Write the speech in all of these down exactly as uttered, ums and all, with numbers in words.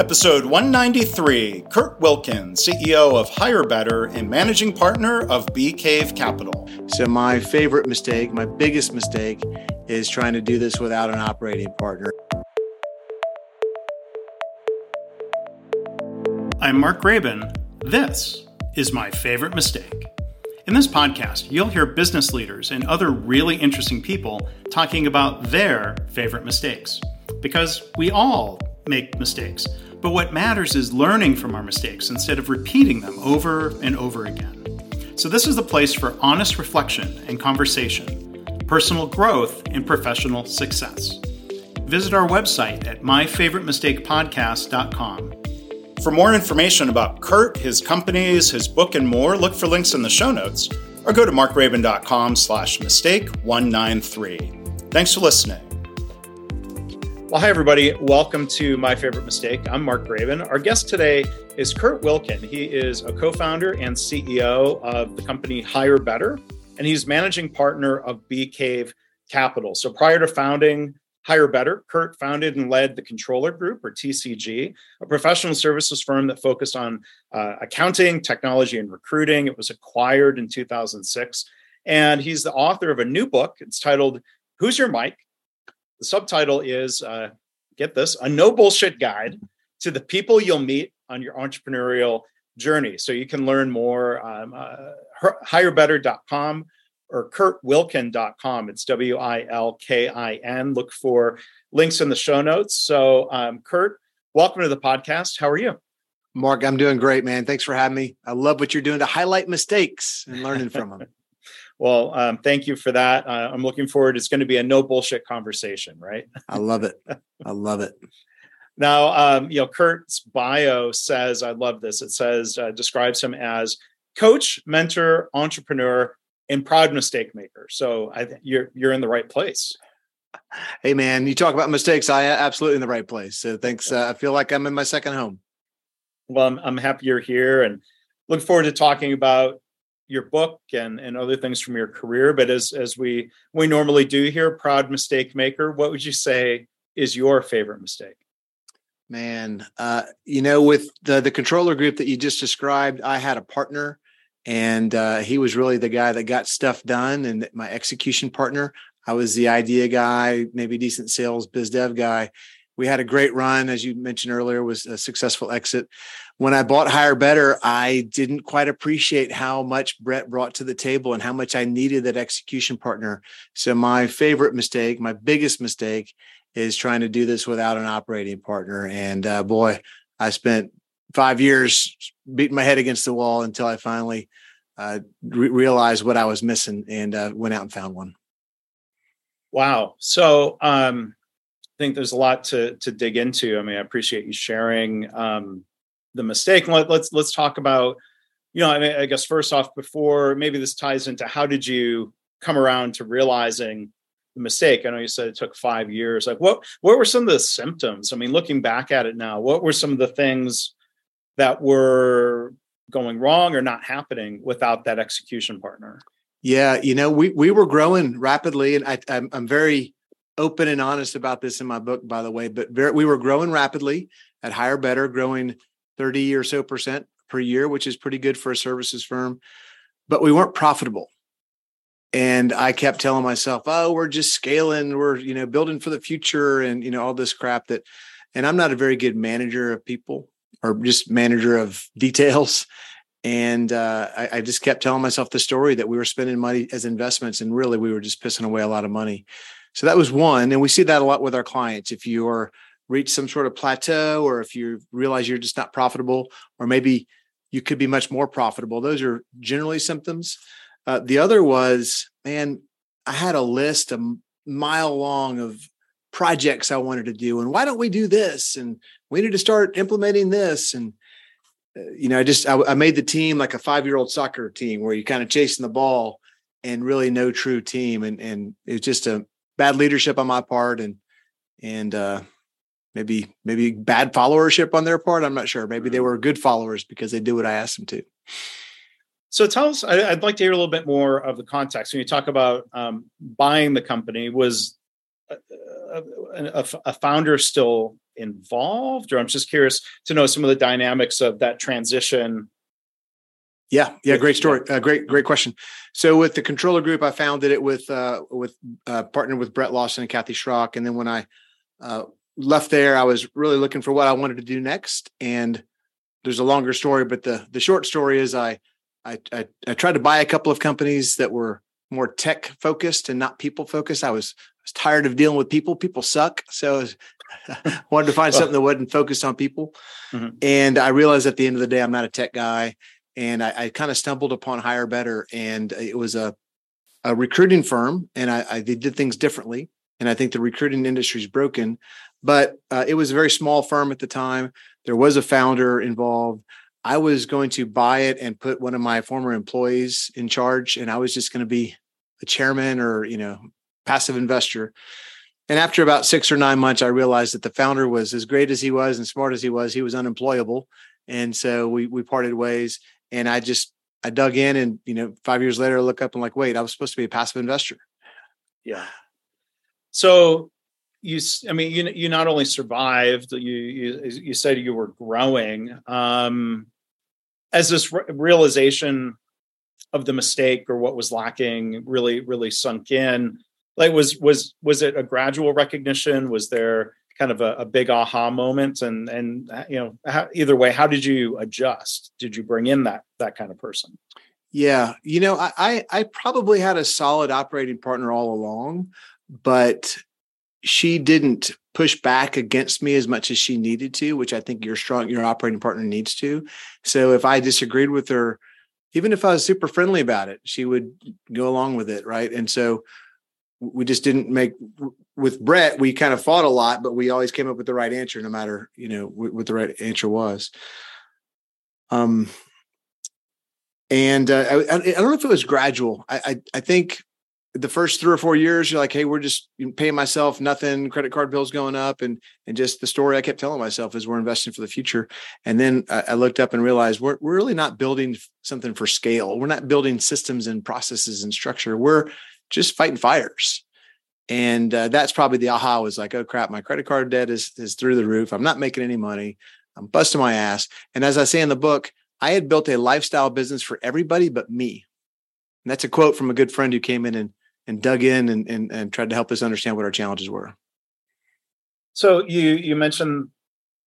Episode one ninety-three, Kurt Wilkin, C E O of HireBetter and managing partner of Bee Cave Capital. So my favorite mistake, my biggest mistake, is trying to do this without an operating partner. I'm Mark Graban. This is My Favorite Mistake. In this podcast, you'll hear business leaders and other really interesting people talking about their favorite mistakes. Because we all make mistakes, but what matters is learning from our mistakes instead of repeating them over and over again. So this is the place for honest reflection and conversation, personal growth, and professional success. Visit our website at my favorite mistake podcast dot com. For more information about Kurt, his companies, his book, and more, look for links in the show notes or go to mark graban dot com slash mistake one ninety-three. Thanks for listening. Well, hi, everybody. Welcome to My Favorite Mistake. I'm Mark Graban. Our guest today is Kurt Wilkin. He is a co-founder and C E O of the company HireBetter, and he's managing partner of Bee Cave Capital. So prior to founding HireBetter, Kurt founded and led the Controller Group, or T C G, a professional services firm that focused on uh, accounting, technology, and recruiting. It was acquired in two thousand six. And he's the author of a new book. It's titled, Who's Your Mike? The subtitle is, uh, get this, a no bullshit guide to the people you'll meet on your entrepreneurial journey. So you can learn more, um, uh, hire better dot com or kurt wilkin dot com. It's W I L K I N. Look for links in the show notes. So um, Kurt, welcome to the podcast. How are you? Mark, I'm doing great, man. Thanks for having me. I love what you're doing to highlight mistakes and learning from them. Well, um, thank you for that. Uh, I'm looking forward. It's going to be a no bullshit conversation, right? I love it. I love it. Now, um, you know, Kurt's bio says, I love this. It says, uh, describes him as coach, mentor, entrepreneur, and proud mistake maker. So I th- you're you're in the right place. Hey, man, you talk about mistakes. I am absolutely in the right place. So thanks. Uh, I feel like I'm in my second home. Well, I'm, I'm happy you're here and look forward to talking about your book and, and other things from your career. But as as we, we normally do here, proud mistake maker, what would you say is your favorite mistake? Man, uh, you know, with the, the controller group that you just described, I had a partner and uh, he was really the guy that got stuff done and my execution partner. I was the idea guy, maybe decent sales, biz dev guy. We had a great run, as you mentioned earlier, was a successful exit. When I bought HireBetter, I didn't quite appreciate how much Brett brought to the table and how much I needed that execution partner. So my favorite mistake, my biggest mistake, is trying to do this without an operating partner. And uh, boy, I spent five years beating my head against the wall until I finally uh, re- realized what I was missing and uh, went out and found one. Wow. So, um, I think there's a lot to to dig into. I mean, I appreciate you sharing um, the mistake. Let, let's let's talk about, you know, I mean, I guess first off, before maybe this ties into how did you come around to realizing the mistake? I know you said it took five years. Like, what what were some of the symptoms? I mean, looking back at it now, what were some of the things that were going wrong or not happening without that execution partner? Yeah, you know, we we were growing rapidly, and I I'm, I'm very open and honest about this in my book, by the way, but very, we were growing rapidly at HireBetter, growing thirty or so percent per year, which is pretty good for a services firm, but we weren't profitable. And I kept telling myself, oh, we're just scaling. We're, you know, building for the future and, you know, all this crap that, and I'm not a very good manager of people or just manager of details. And uh, I, I just kept telling myself the story that we were spending money as investments and really we were just pissing away a lot of money. So that was one. And we see that a lot with our clients. If you are reach some sort of plateau or if you realize you're just not profitable, or maybe you could be much more profitable, those are generally symptoms. Uh, the other was, man, I had a list a mile long of projects I wanted to do. And why don't we do this? And we need to start implementing this. And, uh, you know, I just, I, I made the team like a five-year-old soccer team where you're kind of chasing the ball and really no true team. And, and it was just a bad leadership on my part, and and uh, maybe maybe bad followership on their part. I'm not sure. Maybe they were good followers because they did what I asked them to. So tell us. I, I'd like to hear a little bit more of the context when you talk about um, buying the company. Was a, a, a founder still involved? Or I'm just curious to know some of the dynamics of that transition. Yeah, yeah, great story. Uh, great, great question. So with the Controller Group, I founded it with uh, with uh, partnered with Brett Lawson and Kathy Schrock, and then when I uh, left there, I was really looking for what I wanted to do next. And there's a longer story, but the the short story is I I I, I tried to buy a couple of companies that were more tech focused and not people focused. I was I was tired of dealing with people. People suck, so I was, wanted to find something that wasn't focused on people. Mm-hmm. And I realized at the end of the day, I'm not a tech guy. And I, I kind of stumbled upon HireBetter, and it was a, a recruiting firm, and I, I they did things differently. And I think the recruiting industry is broken, but uh, it was a very small firm at the time. There was a founder involved. I was going to buy it and put one of my former employees in charge, and I was just going to be a chairman or, you know, passive investor. And after about six or nine months, I realized that the founder was as great as he was and smart as he was, he was unemployable, and so we we parted ways. And I just, I dug in and, you know, five years later, I look up and like, wait, I was supposed to be a passive investor. Yeah. So you, I mean, you, you not only survived, you, you, you said you were growing. Um, as this re- realization of the mistake or what was lacking really, really sunk in, like was, was, was it a gradual recognition? Was there kind of a, a big aha moment, and and you know, how, either way, how did you adjust? Did you bring in that that kind of person? Yeah, you know, I I probably had a solid operating partner all along, but she didn't push back against me as much as she needed to, which I think your strong your operating partner needs to. So if I disagreed with her, even if I was super friendly about it, she would go along with it, right? And so we just didn't make. With Brett, we kind of fought a lot, but we always came up with the right answer, no matter, you know, what the right answer was. Um, and uh, I, I don't know if it was gradual. I, I I think the first three or four years, you're like, hey, we're just paying myself nothing. Credit card bills going up, and and just the story I kept telling myself is we're investing for the future. And then I, I looked up and realized we're we're really not building something for scale. We're not building systems and processes and structure. We're just fighting fires. And uh, that's probably the aha, was like, oh crap, my credit card debt is is through the roof. I'm not making any money. I'm busting my ass. And as I say in the book, I had built a lifestyle business for everybody but me. And that's a quote from a good friend who came in and and dug in and and, and tried to help us understand what our challenges were. So you you mentioned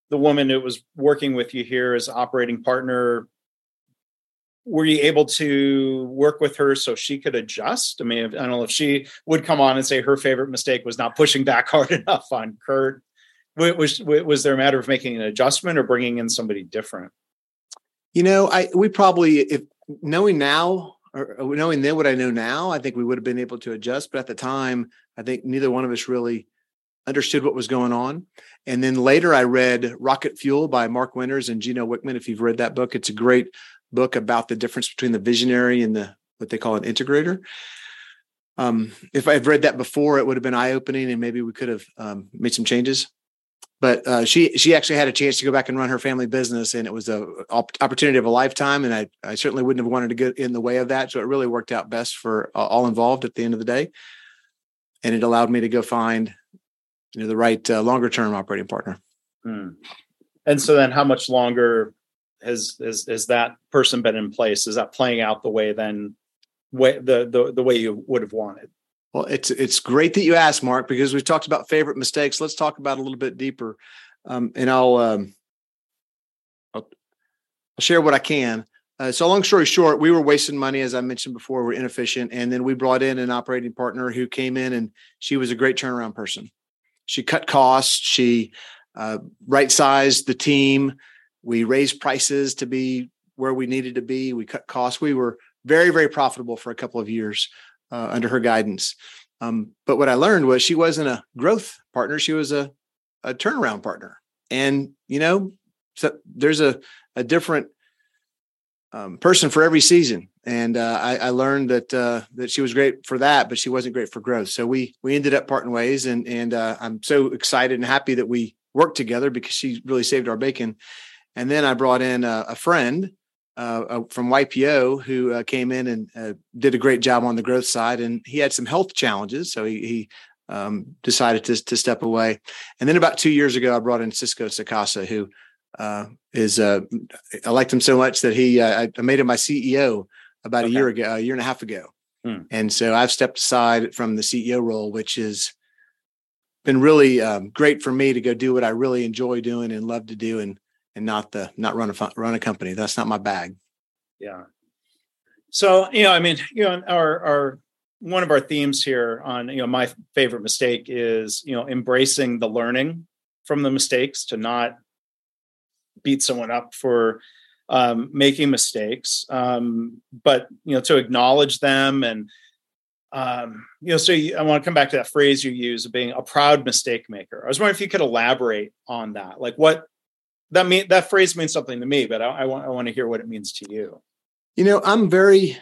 the woman who was working with you here as operating partner. Were you able to work with her so she could adjust? I mean, I don't know if she would come on and say her favorite mistake was not pushing back hard enough on Kurt. Was, was there a matter of making an adjustment or bringing in somebody different? You know, I we probably, if knowing now or knowing then what I know now, I think we would have been able to adjust. But at the time, I think neither one of us really understood what was going on. And then later I read Rocket Fuel by Mark Winters and Gino Wickman. If you've read that book, it's a great book about the difference between the visionary and the what they call an integrator. Um, if I've read that before, it would have been eye-opening, and maybe we could have um, made some changes. But uh, she she actually had a chance to go back and run her family business, and it was an op- opportunity of a lifetime, and I, I certainly wouldn't have wanted to get in the way of that. So it really worked out best for uh, all involved at the end of the day. And it allowed me to go find, you know, the right uh, longer-term operating partner. Mm. And so then how much longer... Has, has has that person been in place? Is that playing out the way then way, the, the the way you would have wanted? Well, it's it's great that you asked, Mark, because we've talked about favorite mistakes. Let's talk about it a little bit deeper, um, and I'll, um, I'll I'll share what I can. Uh, so, long story short, we were wasting money, as I mentioned before. We're inefficient, and then we brought in an operating partner who came in, and she was a great turnaround person. She cut costs. She uh, right-sized the team. We raised prices to be where we needed to be. We cut costs. We were very, very profitable for a couple of years uh, under her guidance. Um, but what I learned was she wasn't a growth partner. She was a, a turnaround partner. And, you know, so there's a, a different um, person for every season. And uh, I, I learned that uh, that she was great for that, but she wasn't great for growth. So we we ended up parting ways. And, and uh, I'm so excited and happy that we worked together because she really saved our bacon. And then I brought in a, a friend uh, from Y P O who uh, came in and uh, did a great job on the growth side. And he had some health challenges. So he, he um, decided to, to step away. And then about two years ago, I brought in Cisco Sacasa, who uh, is, uh, I liked him so much that he, uh, I made him my C E O about okay. a year ago, a year and a half ago. Hmm. And so I've stepped aside from the C E O role, which has been really um, great for me to go do what I really enjoy doing and love to do, and and not the not run a run a company. That's not my bag. Yeah. So you know, I mean, you know, our our one of our themes here on you know My Favorite Mistake is you know embracing the learning from the mistakes, to not beat someone up for Um, making mistakes, um, but, you know, to acknowledge them. And, um, you know, so you, I want to come back to that phrase you use of being a proud mistake maker. I was wondering if you could elaborate on that. Like what that mean, that phrase means something to me, but I, I want, I want to hear what it means to you. You know, I'm very,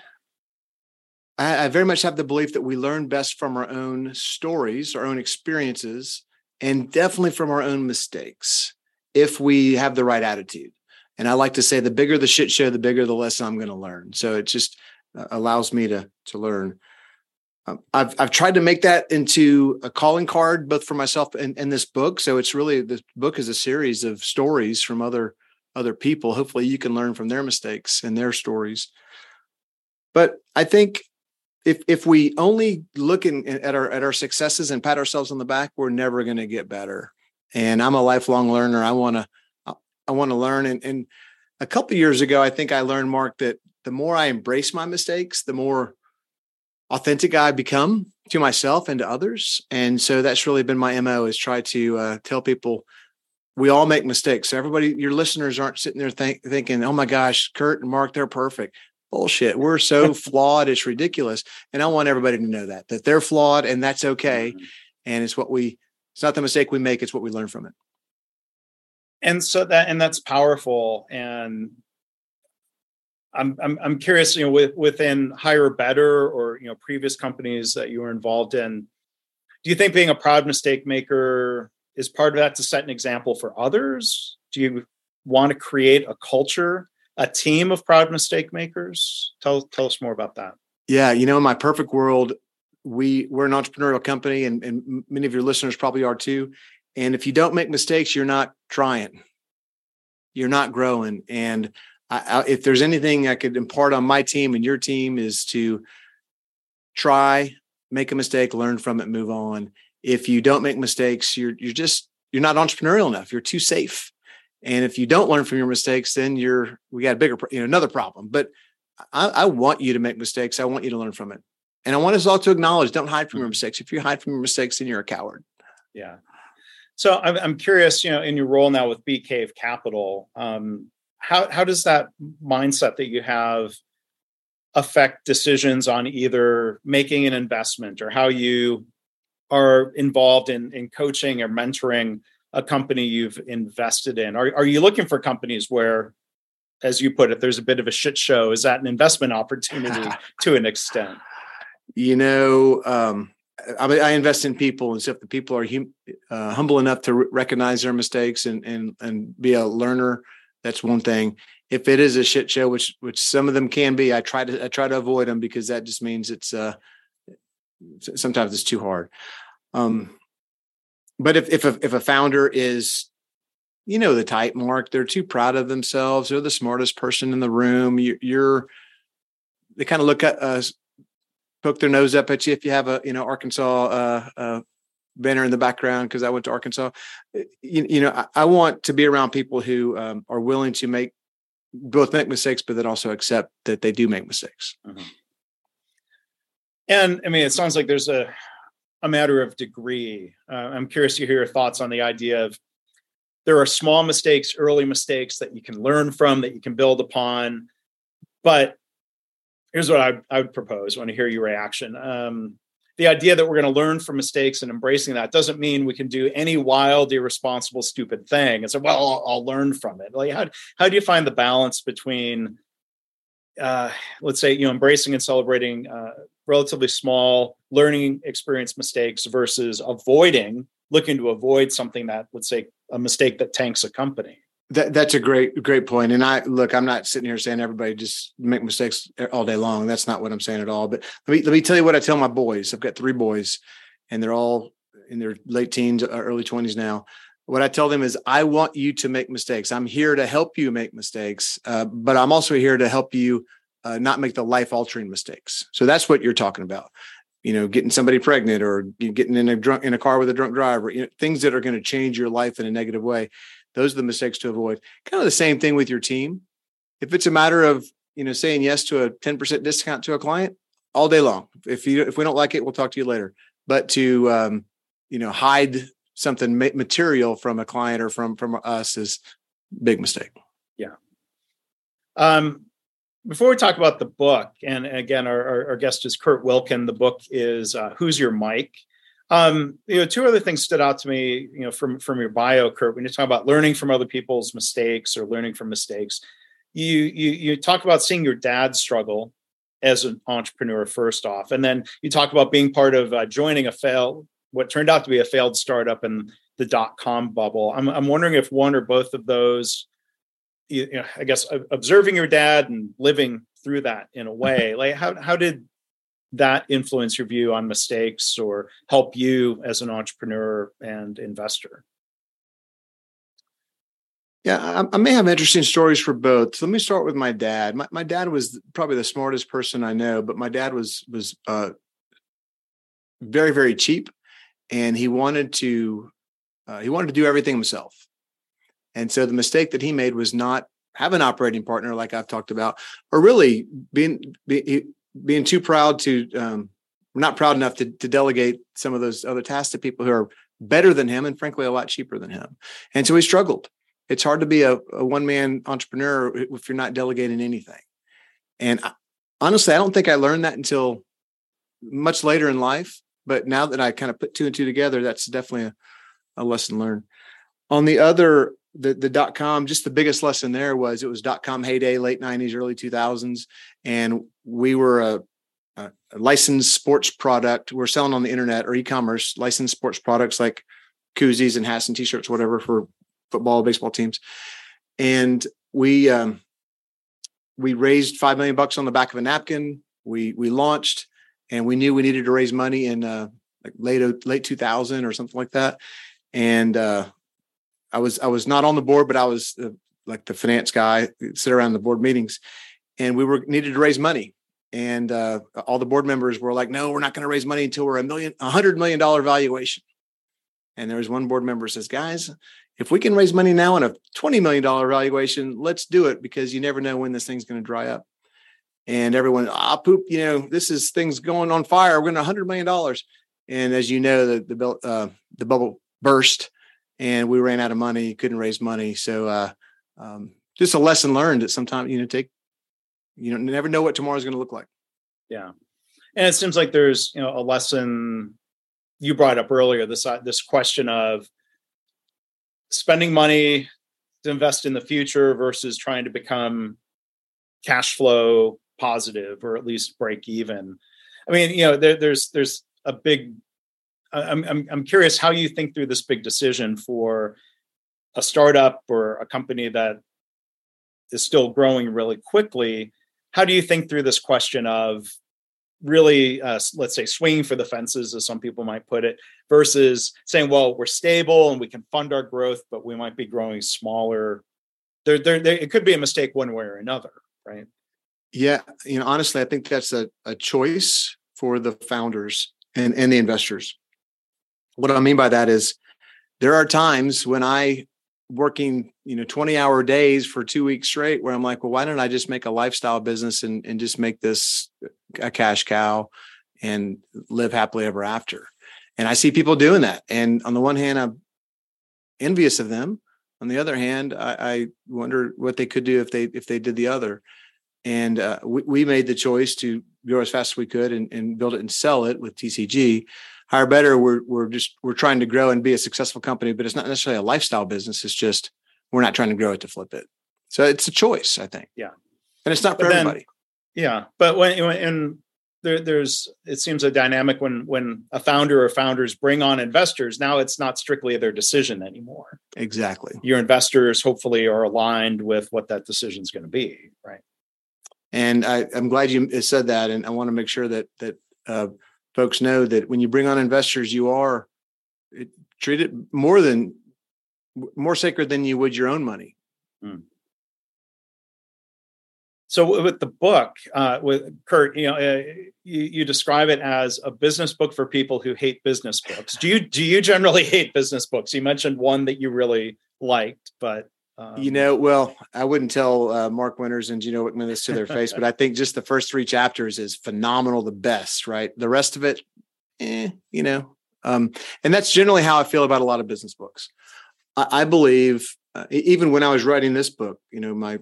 I, I very much have the belief that we learn best from our own stories, our own experiences, and definitely from our own mistakes, if we have the right attitude. And I like to say, the bigger the shit show, the bigger the lesson I'm going to learn. So it just uh, allows me to to learn. Um, I've I've tried to make that into a calling card, both for myself and, and this book. So it's really, the book is a series of stories from other other people. Hopefully, you can learn from their mistakes and their stories. But I think if if we only look in, at our at our successes and pat ourselves on the back, we're never going to get better. And I'm a lifelong learner. I want to. I want to learn. And, and a couple of years ago, I think I learned, Mark, that the more I embrace my mistakes, the more authentic I become to myself and to others. And so that's really been my M O, is try to uh, tell people we all make mistakes. So everybody, your listeners aren't sitting there think, thinking, oh my gosh, Kurt and Mark, they're perfect. Bullshit. We're so flawed. It's ridiculous. And I want everybody to know that, that they're flawed and that's okay. Mm-hmm. And it's what we, it's not the mistake we make. It's what we learn from it. And so that, and that's powerful. And I'm, I'm, I'm curious, you know, with, within HireBetter or, you know, previous companies that you were involved in, do you think being a proud mistake maker is part of that, to set an example for others? Do you want to create a culture, a team of proud mistake makers? Tell, tell us more about that. Yeah. You know, in my perfect world, we we're an entrepreneurial company, and, and many of your listeners probably are too. And if you don't make mistakes, you're not trying, you're not growing. And I, I, if there's anything I could impart on my team and your team, is to try, make a mistake, learn from it, move on. If you don't make mistakes, you're you're just you're not entrepreneurial enough. You're too safe. And if you don't learn from your mistakes, then you're we got a bigger you know another problem. But I, I want you to make mistakes. I want you to learn from it, and I want us all to acknowledge: don't hide from your mistakes. If you hide from your mistakes, then you're a coward. Yeah. So I'm curious, you know, in your role now with Bee Cave Capital, um, how how does that mindset that you have affect decisions on either making an investment or how you are involved in in coaching or mentoring a company you've invested in? Are are you looking for companies where, as you put it, there's a bit of a shit show? Is that an investment opportunity to an extent? You know. Um... I invest in people, and so if the people are hum, uh, humble enough to re- recognize their mistakes and and and be a learner, that's one thing. If it is a shit show, which which some of them can be, I try to I try to avoid them, because that just means it's uh sometimes it's too hard. Um, but if if a, if a founder is, you know, the type, Mark, they're too proud of themselves. They're the smartest person in the room. You, you're they kind of look at us. Uh, poke their nose up at you if you have a, you know, Arkansas uh, uh, banner in the background, because I went to Arkansas. You, you know, I, I want to be around people who um, are willing to make, both make mistakes, but then also accept that they do make mistakes. Mm-hmm. And I mean, it sounds like there's a, a matter of degree. Uh, I'm curious to hear your thoughts on the idea of there are small mistakes, early mistakes that you can learn from, that you can build upon, but here's what I, I would propose. I want to hear your reaction. Um, the idea that we're going to learn from mistakes and embracing that doesn't mean we can do any wild, irresponsible, stupid thing. And so, well, I'll, I'll learn from it. Like, how how do you find the balance between, uh, let's say, you know, embracing and celebrating uh, relatively small learning experience mistakes versus avoiding, looking to avoid something that, let's say, a mistake that tanks a company? That, that's a great, great point. And I look, I'm not sitting here saying everybody just make mistakes all day long. That's not what I'm saying at all. But let me, let me tell you what I tell my boys. I've got three boys, and they're all in their late teens or early twenties now, what I tell them is, I want you to make mistakes. I'm here to help you make mistakes, uh, but I'm also here to help you uh, not make the life-altering mistakes. So that's what you're talking about. You know, getting somebody pregnant, or getting in a drunk in a car with a drunk driver, you know, things that are going to change your life in a negative way. Those are the mistakes to avoid. Kind of the same thing with your team. If it's a matter of, you know, saying yes to a ten percent discount to a client all day long, if you, if we don't like it, we'll talk to you later. But to, um, you know, hide something material from a client or from, from us is a big mistake. Yeah. Um, Before we talk about the book, and again, our, our, our guest is Kurt Wilkin. The book is uh, Who's Your Mike? Um, you know, two other things stood out to me, you know, from, from your bio, Kurt, when you talk about learning from other people's mistakes or learning from mistakes. You, you, you talk about seeing your dad struggle as an entrepreneur first off, and then you talk about being part of uh, joining a fail, what turned out to be a failed startup in the dot-com bubble. I'm, I'm wondering if one or both of those, you know, I guess observing your dad and living through that in a way, like how, how did that influence your view on mistakes or help you as an entrepreneur and investor? Yeah, I, I may have interesting stories for both. So let me start with my dad. My, my dad was probably the smartest person I know, but my dad was, was uh, very, very cheap, and he wanted to, uh, he wanted to do everything himself. And so the mistake that he made was not have an operating partner, like I've talked about, or really being be, being too proud to, um, not proud enough to, to delegate some of those other tasks to people who are better than him and, frankly, a lot cheaper than him. And so he struggled. It's hard to be a, a one-man entrepreneur if you're not delegating anything. And I, honestly, I don't think I learned that until much later in life. But now that I kind of put two and two together, that's definitely a, a lesson learned. On the other, the the dot-com, just the biggest lesson there was, it was dot-com heyday, late nineties, early two thousands. And we were a, a licensed sports product. We're selling on the internet or e-commerce, licensed sports products like koozies and hats and t-shirts, whatever, for football, baseball teams. And we, um, we raised five million bucks on the back of a napkin. We, we launched, and we knew we needed to raise money in uh, like late, late two thousand or something like that. And, uh, I was I was not on the board, but I was uh, like the finance guy, sit around the board meetings, and we were needed to raise money. And uh, all the board members were like, "No, we're not going to raise money until we're a million, a hundred million dollar valuation." And there was one board member who says, "Guys, if we can raise money now on a twenty million dollar valuation, let's do it, because you never know when this thing's going to dry up." And everyone, ah, poop, you know, this is things going on fire. We're going to a hundred million dollars, and as you know, the the, uh, the bubble burst. And we ran out of money, couldn't raise money. So uh, um, just a lesson learned that sometimes, you know, take, you know, never know what tomorrow's going to look like. Yeah. And it seems like there's, you know, a lesson you brought up earlier, this, uh, this question of spending money to invest in the future versus trying to become cash flow positive, or at least break even. I mean, you know, there, there's, there's a big, I'm, I'm I'm curious how you think through this big decision for a startup or a company that is still growing really quickly. How do you think through this question of really, uh, let's say, swinging for the fences, as some people might put it, versus saying, well, we're stable and we can fund our growth, but we might be growing smaller. There, there, there it could be a mistake one way or another, right? Yeah, you know, honestly, I think that's a, a choice for the founders and, and the investors. What I mean by that is, there are times when I working, you know, twenty hour days for two weeks straight, where I'm like, well, why don't I just make a lifestyle business and, and just make this a cash cow and live happily ever after? And I see people doing that. And on the one hand, I'm envious of them. On the other hand, I, I wonder what they could do if they, if they did the other. And uh, we, we made the choice to go as fast as we could and, and build it and sell it with T C G. HireBetter, we're we're just we're trying to grow and be a successful company, but it's not necessarily a lifestyle business. It's just we're not trying to grow it to flip it. So it's a choice, I think. Yeah, and it's not but for then, everybody. Yeah, but when and there, there's it seems a dynamic when when a founder or founders bring on investors. Now it's not strictly their decision anymore. Exactly. Your investors hopefully are aligned with what that decision is going to be, right? And I, I'm glad you said that, and I want to make sure that that. Uh, Folks know that when you bring on investors, you are it, treat it more than more sacred than you would your own money. Mm. So with the book, uh, with Kurt, you know, uh, you, you describe it as a business book for people who hate business books. Do you do you generally hate business books? You mentioned one that you really liked, but um... you know, well, I wouldn't tell uh, Mark Winters and Gino Wickman this to their face, but I think just the first three chapters is phenomenal, the best, right? The rest of it, eh, you know, um, and that's generally how I feel about a lot of business books. I, I believe, uh, even when I was writing this book, you know, my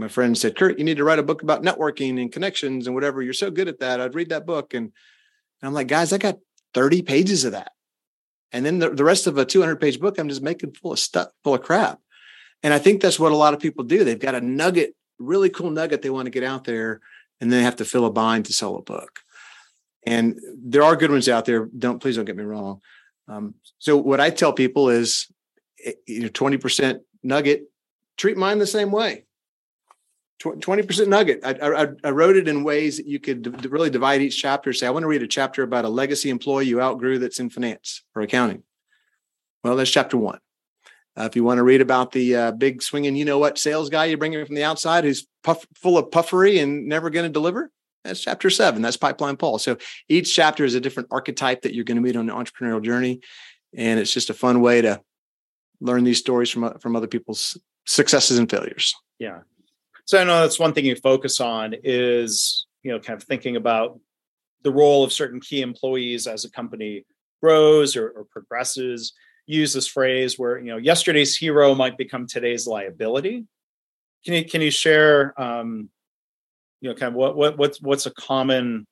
My friend said, Kurt, you need to write a book about networking and connections and whatever. You're so good at that. I'd read that book. And I'm like, guys, I got thirty pages of that. And then the, the rest of a two hundred page book, I'm just making full of stuff, full of crap. And I think that's what a lot of people do. They've got a nugget, really cool nugget they want to get out there. And then they have to fill a bind to sell a book. And there are good ones out there. Don't, please don't get me wrong. Um, so what I tell people is, you know, twenty percent nugget, treat mine the same way. twenty percent nugget. I, I, I wrote it in ways that you could d- really divide each chapter. Say, I want to read a chapter about a legacy employee you outgrew that's in finance or accounting. Well, that's chapter one. Uh, if you want to read about the uh, big swinging, you know what, sales guy you bring in from the outside who's puff, full of puffery and never going to deliver, that's chapter seven. That's Pipeline Paul. So each chapter is a different archetype that you're going to meet on the entrepreneurial journey. And it's just a fun way to learn these stories from, from other people's successes and failures. Yeah. So I know that's one thing you focus on is, you know, kind of thinking about the role of certain key employees as a company grows or, or progresses. You use this phrase where, you know, yesterday's hero might become today's liability. Can you can you share, um, you know, kind of what what what's what's a common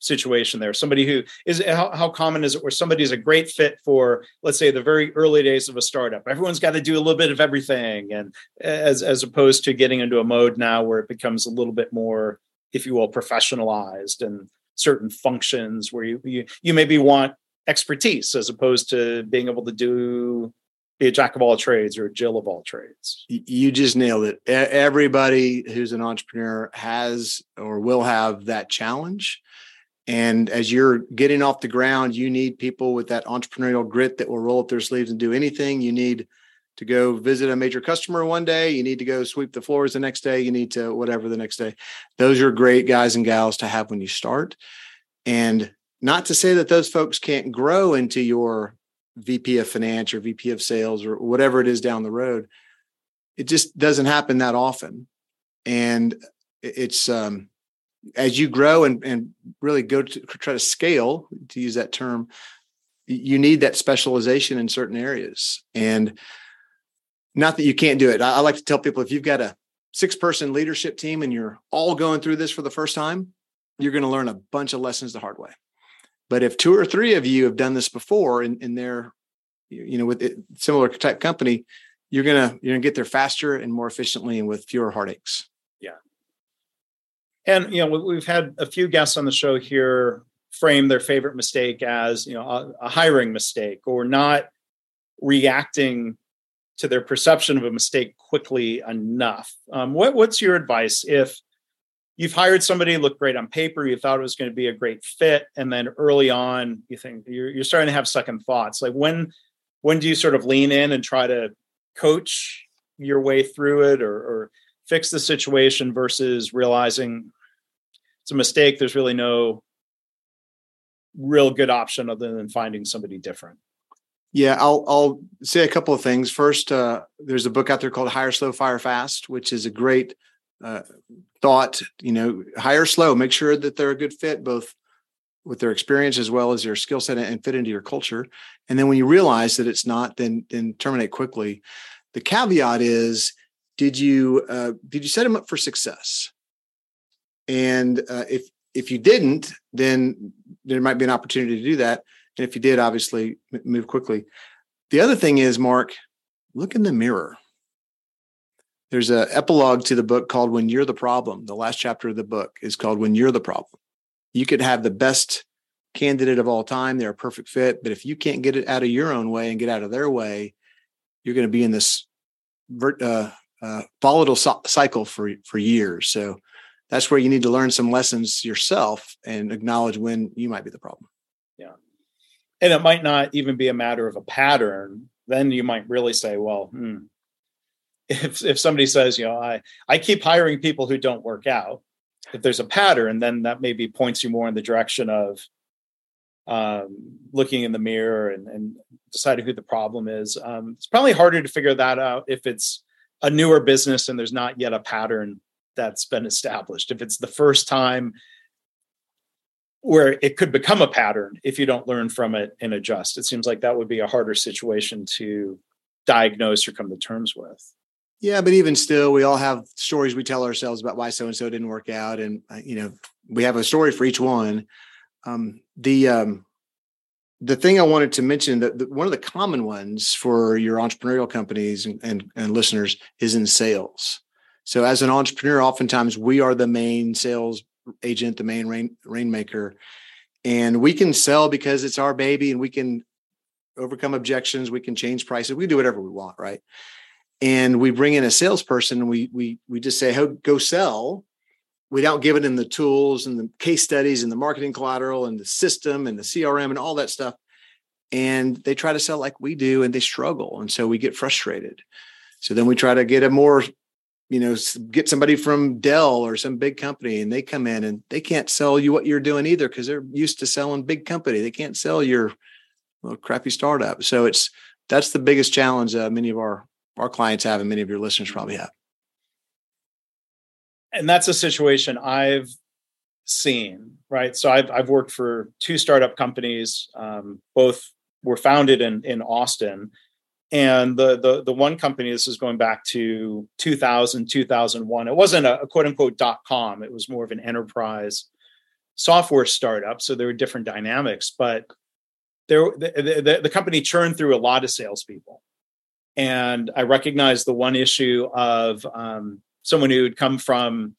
situation there? Somebody who is how, how common is it where somebody's a great fit for, let's say, the very early days of a startup? Everyone's got to do a little bit of everything, and as as opposed to getting into a mode now where it becomes a little bit more, if you will, professionalized and certain functions where you you, you maybe want expertise as opposed to being able to do be a jack of all trades or a Jill of all trades. You just nailed it. Everybody who's an entrepreneur has or will have that challenge. And as you're getting off the ground, you need people with that entrepreneurial grit that will roll up their sleeves and do anything. You need to go visit a major customer one day. You need to go sweep the floors the next day. You need to whatever the next day. Those are great guys and gals to have when you start. And not to say that those folks can't grow into your V P of finance or V P of sales or whatever it is down the road. It just doesn't happen that often. And it's, um, as you grow and, and really go to try to scale, to use that term, you need that specialization in certain areas. And not that you can't do it. I, I like to tell people, if you've got a six-person leadership team and you're all going through this for the first time, you're going to learn a bunch of lessons the hard way. But if two or three of you have done this before in, in their, you know, with it, similar type company, you're going to you're going to get there faster and more efficiently and with fewer heartaches. Yeah. And, you know, we've had a few guests on the show here frame their favorite mistake as, you know, a, a hiring mistake or not reacting to their perception of a mistake quickly enough. Um, what, what's your advice if you've hired somebody, looked great on paper, you thought it was going to be a great fit, and then early on you think you're, you're starting to have second thoughts? Like when when do you sort of lean in and try to coach your way through it or or fix the situation versus realizing it's a mistake? There's really no real good option other than finding somebody different. Yeah. I'll, I'll say a couple of things. First, uh, there's a book out there called Hire Slow, Fire Fast, which is a great uh, thought, you know, hire slow, make sure that they're a good fit, both with their experience as well as their skill set and fit into your culture. And then when you realize that it's not, then, then terminate quickly. The caveat is, Did you uh, did you set them up for success? And uh, if if you didn't, then there might be an opportunity to do that. And if you did, obviously move quickly. The other thing is, Mark, look in the mirror. There's an epilogue to the book called "When You're the Problem." The last chapter of the book is called "When You're the Problem." You could have the best candidate of all time; they're a perfect fit. But if you can't get it out of your own way and get out of their way, you're going to be in this Uh, Uh, volatile so- cycle for for years. So that's where you need to learn some lessons yourself and acknowledge when you might be the problem. Yeah. And it might not even be a matter of a pattern. Then you might really say, well, hmm, if if somebody says, you know, I, I keep hiring people who don't work out, if there's a pattern, then that maybe points you more in the direction of um, looking in the mirror and, and deciding who the problem is. Um, it's probably harder to figure that out if it's a newer business and there's not yet a pattern that's been established. If it's the first time where it could become a pattern if you don't learn from it and adjust, it seems like that would be a harder situation to diagnose or come to terms with. Yeah, but even still, we all have stories we tell ourselves about why so-and-so didn't work out. And, you know, we have a story for each one. Um, the um, the thing I wanted to mention, that the, one of the common ones for your entrepreneurial companies and, and, and listeners is in sales. So as an entrepreneur, oftentimes we are the main sales agent, the main rain, rainmaker, and we can sell because it's our baby and we can overcome objections. We can change prices. We can do whatever we want. Right. And we bring in a salesperson and we, we, we just say, hey, go sell. We don't give it in the tools and the case studies and the marketing collateral and the system and the C R M and all that stuff. And they try to sell like we do and they struggle. And so we get frustrated. So then we try to get a more, you know, get somebody from Dell or some big company and they come in and they can't sell you what you're doing either because they're used to selling big company. They can't sell your little crappy startup. So it's, that's the biggest challenge uh, many of our, our clients have and many of your listeners probably have. And that's a situation I've seen, right? So I've, I've worked for two startup companies. Um, both were founded in, in Austin. And the, the the one company, this is going back to two thousand, two thousand one. It wasn't a, a quote unquote dot com. It was more of an enterprise software startup. So there were different dynamics, but there the, the, the company churned through a lot of salespeople. And I recognized the one issue of um, someone who had come from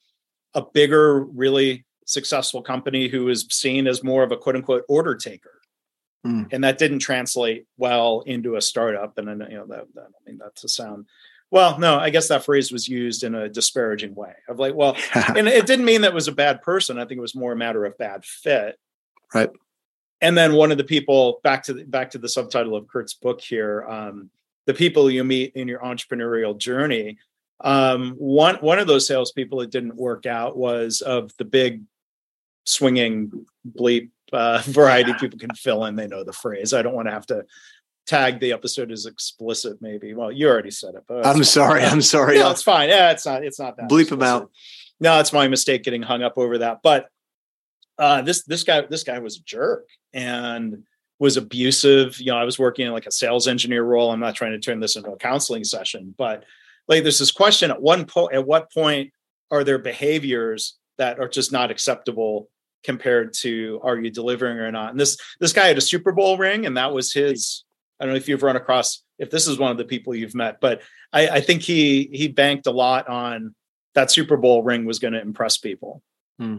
a bigger, really successful company who was seen as more of a quote unquote order taker. And that didn't translate well into a startup. And I, you know, that, that, I mean, that's a sound. Well, no, I guess that phrase was used in a disparaging way of like, well, and it didn't mean that it was a bad person. I think it was more a matter of bad fit. Right. And then one of the people back to the, back to the subtitle of Kurt's book here, um, the people you meet in your entrepreneurial journey. Um, one, one of those salespeople that didn't work out was of the big swinging bleep Uh, variety. People can fill in. They know the phrase. I don't want to have to tag the episode as explicit. Maybe. Well, you already said it. But I'm sorry. I'm sorry. No, it's fine. Yeah, it's not. It's not that. Bleep them out. No, it's my mistake getting hung up over that. But uh, this this guy this guy was a jerk and was abusive. You know, I was working in like a sales engineer role. I'm not trying to turn this into a counseling session, but like there's this question: at one point, at what point are there behaviors that are just not acceptable? Compared to, are you delivering or not? And this this guy had a Super Bowl ring, and that was his. I don't know if you've run across if this is one of the people you've met, but I, I think he he banked a lot on that Super Bowl ring was going to impress people, hmm.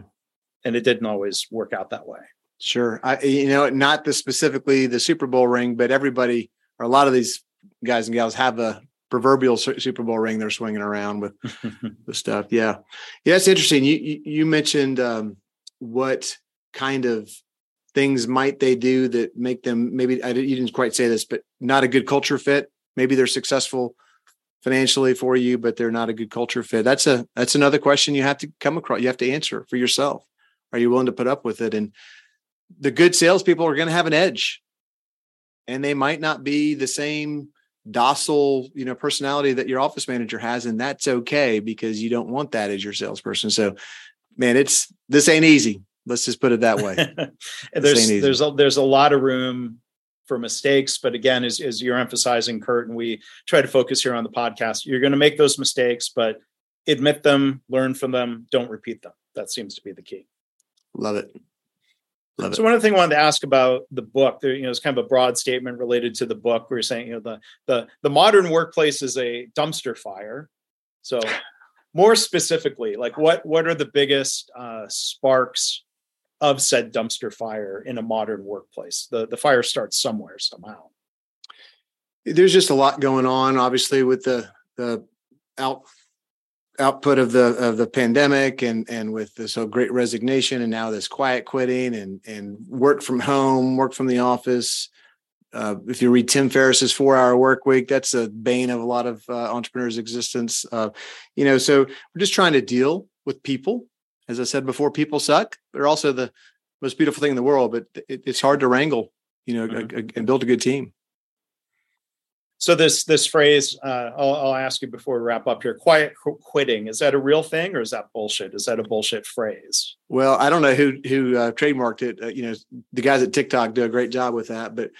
and it didn't always work out that way. Sure, I, you know, not the specifically the Super Bowl ring, but everybody or a lot of these guys and gals have a proverbial Super Bowl ring they're swinging around with the stuff. Yeah, yeah, it's interesting. You you, you mentioned. Um, what kind of things might they do that make them maybe I didn't, you didn't quite say this, but not a good culture fit. Maybe they're successful financially for you, but they're not a good culture fit. That's a, that's another question you have to come across. You have to answer for yourself. Are you willing to put up with it? And the good salespeople are going to have an edge and they might not be the same docile, you know, personality that your office manager has. And that's okay because you don't want that as your salesperson. So man, it's this ain't easy. Let's just put it that way. there's there's a, there's a lot of room for mistakes, but again, as, as you're emphasizing, Kurt, and we try to focus here on the podcast, you're going to make those mistakes, but admit them, learn from them, don't repeat them. That seems to be the key. Love it. Love so it. One other thing I wanted to ask about the book, there, you know, it's kind of a broad statement related to the book. We're saying, you know, the the the modern workplace is a dumpster fire. So. More specifically, like what, what are the biggest uh, sparks of said dumpster fire in a modern workplace? The the fire starts somewhere, somehow. There's just a lot going on, obviously, with the the out output of the of the pandemic and and with this whole great resignation and now this quiet quitting and and work from home, work from the office. Uh, if you read Tim Ferriss's four-hour work week, that's a bane of a lot of uh, entrepreneurs' existence. Uh, you know, so we're just trying to deal with people. As I said before, people suck. They're also the most beautiful thing in the world, but it, it's hard to wrangle, you know, mm-hmm. a, a, and build a good team. So this this phrase, uh, I'll, I'll ask you before we wrap up here, quiet qu- quitting, is that a real thing or is that bullshit? Is that a bullshit phrase? Well, I don't know who who uh, trademarked it. Uh, you know, the guys at TikTok do a great job with that, but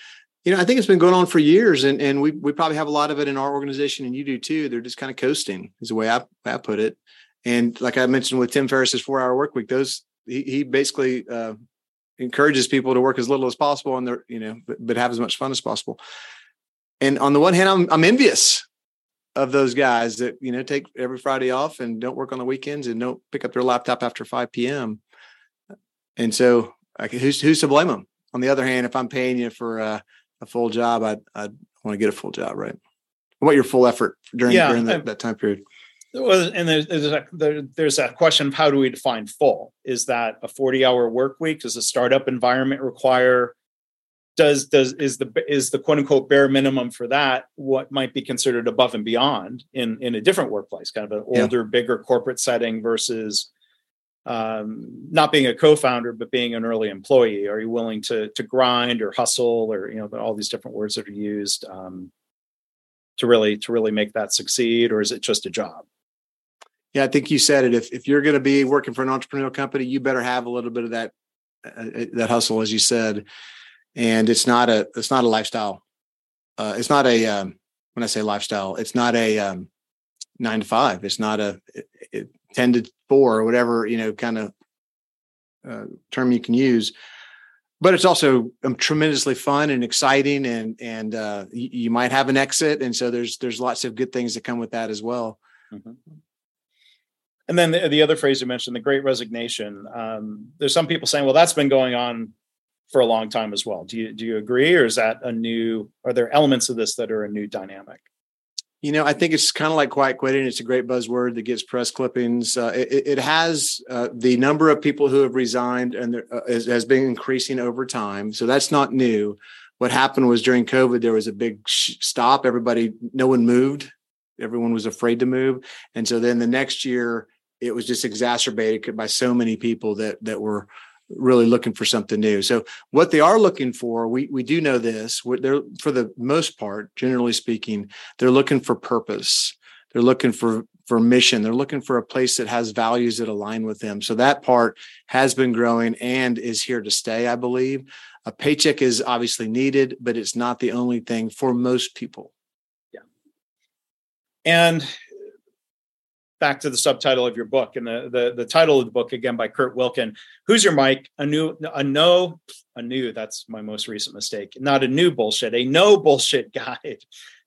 you know, I think it's been going on for years, and, and we we probably have a lot of it in our organization, and you do too. They're just kind of coasting, is the way I, I put it. And like I mentioned with Tim Ferriss's four-hour work week, those he, he basically uh, encourages people to work as little as possible, and they're you know, but, but have as much fun as possible. And on the one hand, I'm I'm envious of those guys that you know take every Friday off and don't work on the weekends and don't pick up their laptop after five p.m. And so, I can, who's who's to blame them? On the other hand, if I'm paying you for uh, a full job, I I want to get a full job, right? What about your full effort during yeah, during that, that time period? Well, and there's there's a, there, there's a question of how do we define full? Is that a forty-hour work week? Does a startup environment require? Does does is the is the quote unquote bare minimum for that what might be considered above and beyond in in a different workplace, kind of an older, yeah. bigger corporate setting versus. Um, not being a co-founder, but being an early employee. Are you willing to to grind or hustle, or you know, all these different words that are used um, to really to really make that succeed, or is it just a job? Yeah, I think you said it. If if you're going to be working for an entrepreneurial company, you better have a little bit of that uh, that hustle, as you said. And it's not a it's not a lifestyle. Uh, it's not a um, when I say lifestyle, it's not a um, nine to five. It's not a it, it, ten to four or whatever, you know, kind of uh, term you can use, but it's also um, tremendously fun and exciting, and and uh, y- you might have an exit, and so there's there's lots of good things that come with that as well. Mm-hmm. And then the, the other phrase you mentioned, the Great Resignation. Um, there's some people saying, well, that's been going on for a long time as well. Do you do you agree, or is that a new? Are there elements of this that are a new dynamic? You know, I think it's kind of like quiet quitting. It's a great buzzword that gets press clippings. Uh, it, it has uh, the number of people who have resigned and there, uh, has, has been increasing over time. So that's not new. What happened was during COVID, there was a big sh- stop. Everybody, no one moved. Everyone was afraid to move. And so then the next year, it was just exacerbated by so many people that that were really looking for something new. So what they are looking for, we we do know this, they're, for the most part, generally speaking, they're looking for purpose. They're looking for, for mission. They're looking for a place that has values that align with them. So that part has been growing and is here to stay, I believe. A paycheck is obviously needed, but it's not the only thing for most people. Yeah. And back to the subtitle of your book and the, the the title of the book again by Kurt Wilkin. Who's Your Mike? A new a no a new that's my most recent mistake. Not a new bullshit, a no bullshit guide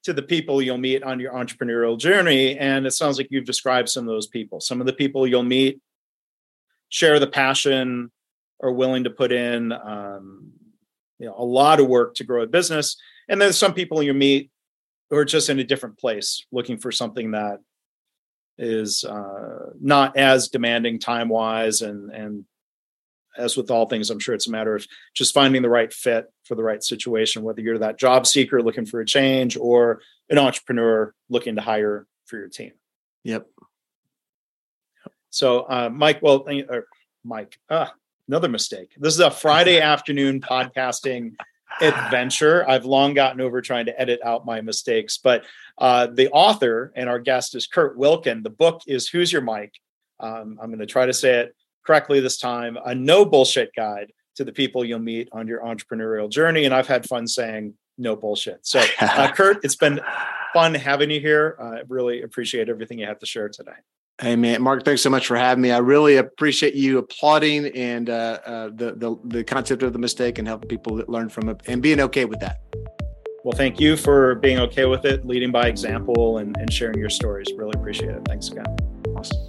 to the people you'll meet on your entrepreneurial journey. And it sounds like you've described some of those people. Some of the people you'll meet share the passion, are willing to put in um, you know, a lot of work to grow a business. And then some people you meet who are just in a different place, looking for something that is uh, not as demanding time-wise, and and as with all things, I'm sure it's a matter of just finding the right fit for the right situation, whether you're that job seeker looking for a change or an entrepreneur looking to hire for your team. Yep. So, uh, Mike, well, or Mike, uh, another mistake. This is a Friday afternoon podcasting adventure. I've long gotten over trying to edit out my mistakes, but uh, the author and our guest is Kurt Wilkin. The book is Who's Your Mike? Um, I'm going to try to say it correctly this time. A no bullshit guide to the people you'll meet on your entrepreneurial journey. And I've had fun saying no bullshit. So uh, Kurt, it's been fun having you here. I uh, really appreciate everything you have to share today. Hey, man, Mark, thanks so much for having me. I really appreciate you applauding and uh, uh, the, the the concept of the mistake and helping people learn from it and being okay with that. Well, thank you for being okay with it, leading by example and, and sharing your stories. Really appreciate it. Thanks again. Awesome.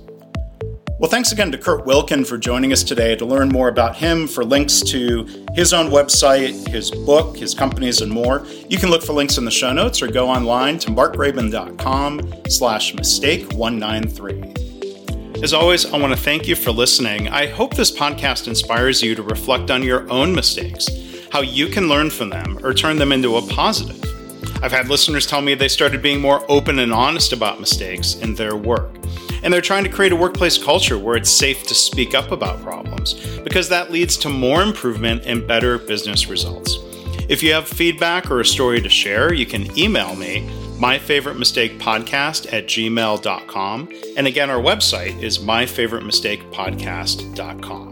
Well, thanks again to Kurt Wilkin for joining us today. To learn more about him, for links to his own website, his book, his companies, and more, you can look for links in the show notes or go online to markgraban dot com slash mistake one ninety-three. As always, I want to thank you for listening. I hope this podcast inspires you to reflect on your own mistakes, how you can learn from them or turn them into a positive. I've had listeners tell me they started being more open and honest about mistakes in their work. And they're trying to create a workplace culture where it's safe to speak up about problems, because that leads to more improvement and better business results. If you have feedback or a story to share, you can email me, my favorite mistake podcast at gmail dot com. And again, our website is my favorite mistake podcast dot com.